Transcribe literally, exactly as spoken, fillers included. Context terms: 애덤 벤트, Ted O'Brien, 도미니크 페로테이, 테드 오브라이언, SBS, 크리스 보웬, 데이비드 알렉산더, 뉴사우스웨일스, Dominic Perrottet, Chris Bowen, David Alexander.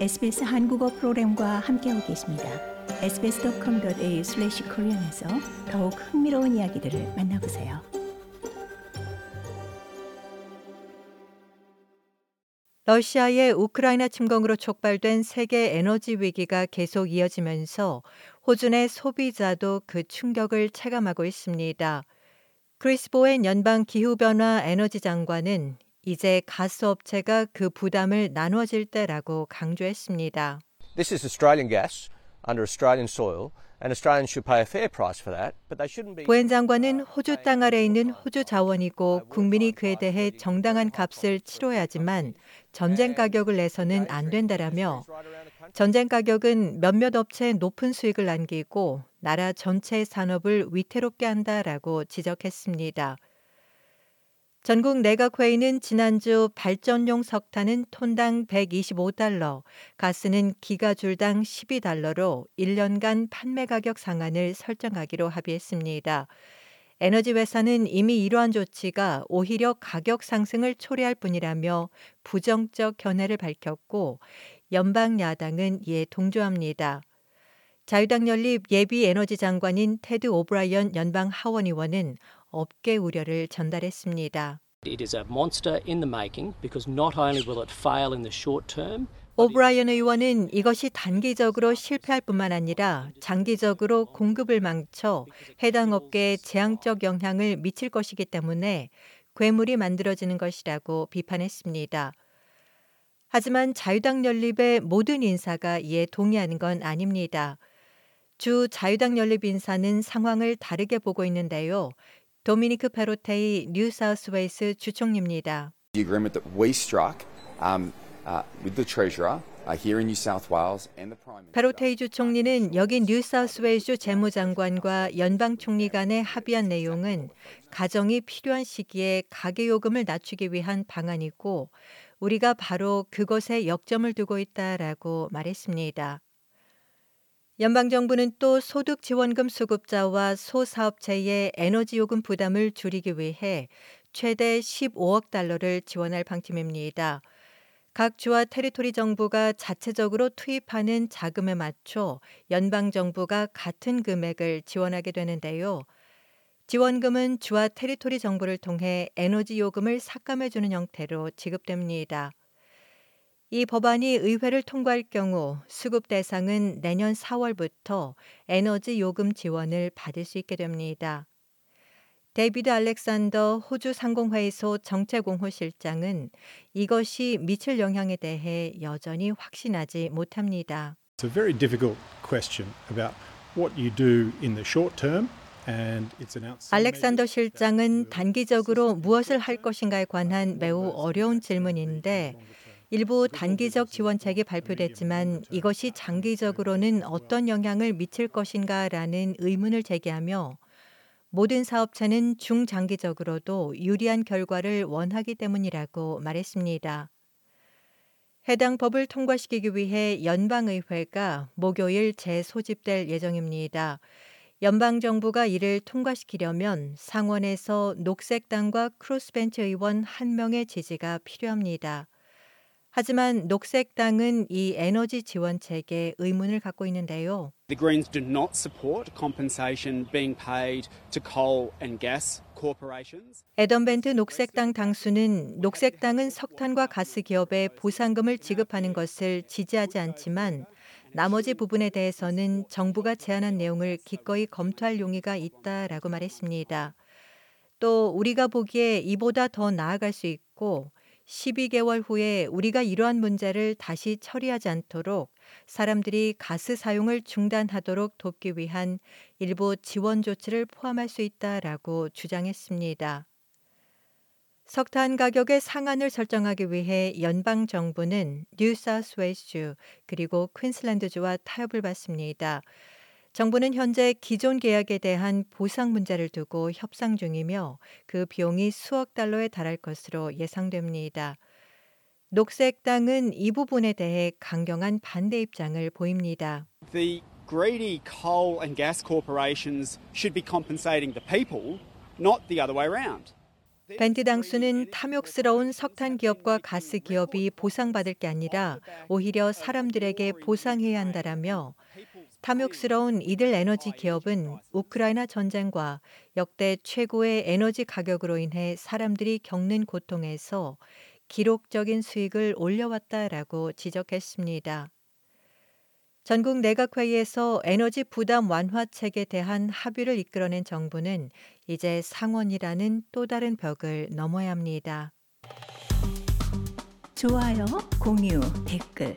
에스비에스 한국어 프로그램과 함께하고 계십니다. 에스비에스 닷컴 닷 에이유 슬래시 코리안에서 더욱 흥미로운 이야기들을 만나보세요. 러시아의 우크라이나 침공으로 촉발된 세계 에너지 위기가 계속 이어지면서 호주의 소비자도 그 충격을 체감하고 있습니다. 크리스 보웬 연방 기후변화 에너지 장관은 이제 가스업체가 그 부담을 나눠질 때라고 강조했습니다. This is Australian gas under Australian soil and Australians should pay a fair price for that, but they shouldn't be. 보웬 장관은 호주 땅 아래 있는 호주 자원이고 국민이 그에 대해 정당한 값을 치러야지만 전쟁 가격을 내서는 안 된다라며 전쟁 가격은 몇몇 업체에 높은 수익을 남기고 나라 전체 산업을 위태롭게 한다라고 지적했습니다. 전국 내각회의는 지난주 발전용 석탄은 톤당 백이십오 달러, 가스는 기가줄당 십이 달러로 일 년간 판매 가격 상한을 설정하기로 합의했습니다. 에너지 회사는 이미 이러한 조치가 오히려 가격 상승을 초래할 뿐이라며 부정적 견해를 밝혔고 연방 야당은 이에 동조합니다. 자유당 연립 예비 에너지 장관인 테드 오브라이언 연방 하원 의원은 업계 우려를 전달했습니다. It is a monster in the making because not only will it fail in the short term. 오브라이언 의원은 이것이 단기적으로 실패할 뿐만 아니라 장기적으로 공급을 망쳐 해당 업계에 재앙적 영향을 미칠 것이기 때문에 괴물이 만들어지는 것이라고 비판했습니다. 하지만 자유당 연립의 모든 인사가 이에 동의하는 건 아닙니다. 주 자유당 연립 인사는 상황을 다르게 보고 있는데요. 도미니크 페로테이 뉴사우스웨일스 주총리입니다. The agreement that we struck um, uh, with the treasurer here in New South Wales and the Prime Minister. 페로테이 주총리는 여기 뉴사우스웨일스 재무장관과 연방 총리 간에 합의한 내용은 가정이 필요한 시기에 가계 요금을 낮추기 위한 방안이고 우리가 바로 그것에 역점을 두고 있다라고 말했습니다. 연방정부는 또 소득지원금 수급자와 소사업체의 에너지 요금 부담을 줄이기 위해 최대 십오억 달러를 지원할 방침입니다. 각 주와 테리토리 정부가 자체적으로 투입하는 자금에 맞춰 연방정부가 같은 금액을 지원하게 되는데요. 지원금은 주와 테리토리 정부를 통해 에너지 요금을 삭감해주는 형태로 지급됩니다. 이 법안이 의회를 통과할 경우 수급 대상은 내년 사월부터 에너지 요금 지원을 받을 수 있게 됩니다. 데이비드 알렉산더 호주 상공회의소 정책옹호 실장은 이것이 미칠 영향에 대해 여전히 확신하지 못합니다. It's a very difficult question about what you do in the short term. 알렉산더 실장은 단기적으로 무엇을 할 것인가에 관한 매우 어려운 질문인데 일부 단기적 지원책이 발표됐지만 이것이 장기적으로는 어떤 영향을 미칠 것인가라는 의문을 제기하며 모든 사업체는 중장기적으로도 유리한 결과를 원하기 때문이라고 말했습니다. 해당 법을 통과시키기 위해 연방의회가 목요일 재소집될 예정입니다. 연방정부가 이를 통과시키려면 상원에서 녹색당과 크로스벤치 의원 한 명의 지지가 필요합니다. 하지만 녹색당은 이 에너지 지원책에 의문을 갖고 있는데요. The Greens do not support compensation being paid to coal and gas corporations. 애덤 벤트 녹색당 당수는 녹색당은 석탄과 가스 기업에 보상금을 지급하는 것을 지지하지 않지만 나머지 부분에 대해서는 정부가 제안한 내용을 기꺼이 검토할 용의가 있다라고 말했습니다. 또 우리가 보기에 이보다 더 나아갈 수 있고 십이 개월 후에 우리가 이러한 문제를 다시 처리하지 않도록 사람들이 가스 사용을 중단하도록 돕기 위한 일부 지원 조치를 포함할 수 있다라고 주장했습니다. 석탄 가격의 상한을 설정하기 위해 연방 정부는 뉴사우스웨일스주 그리고 퀸슬랜드주와 타협을 받습니다. 정부는 현재 기존 계약에 대한 보상 문제를 두고 협상 중이며 그 비용이 수억 달러에 달할 것으로 예상됩니다. 녹색당은 이 부분에 대해 강경한 반대 입장을 보입니다. The greedy coal and gas corporations should be compensating the people, not the other way around. 밴드 당수는 탐욕스러운 석탄 기업과 가스 기업이 보상받을 게 아니라 오히려 사람들에게 보상해야 한다라며 탐욕스러운 이들 에너지 기업은 우크라이나 전쟁과 역대 최고의 에너지 가격으로 인해 사람들이 겪는 고통에서 기록적인 수익을 올려왔다라고 지적했습니다. 전국 내각회의에서 에너지 부담 완화책에 대한 합의를 이끌어낸 정부는 이제 상원이라는 또 다른 벽을 넘어야 합니다. 좋아요, 공유, 댓글,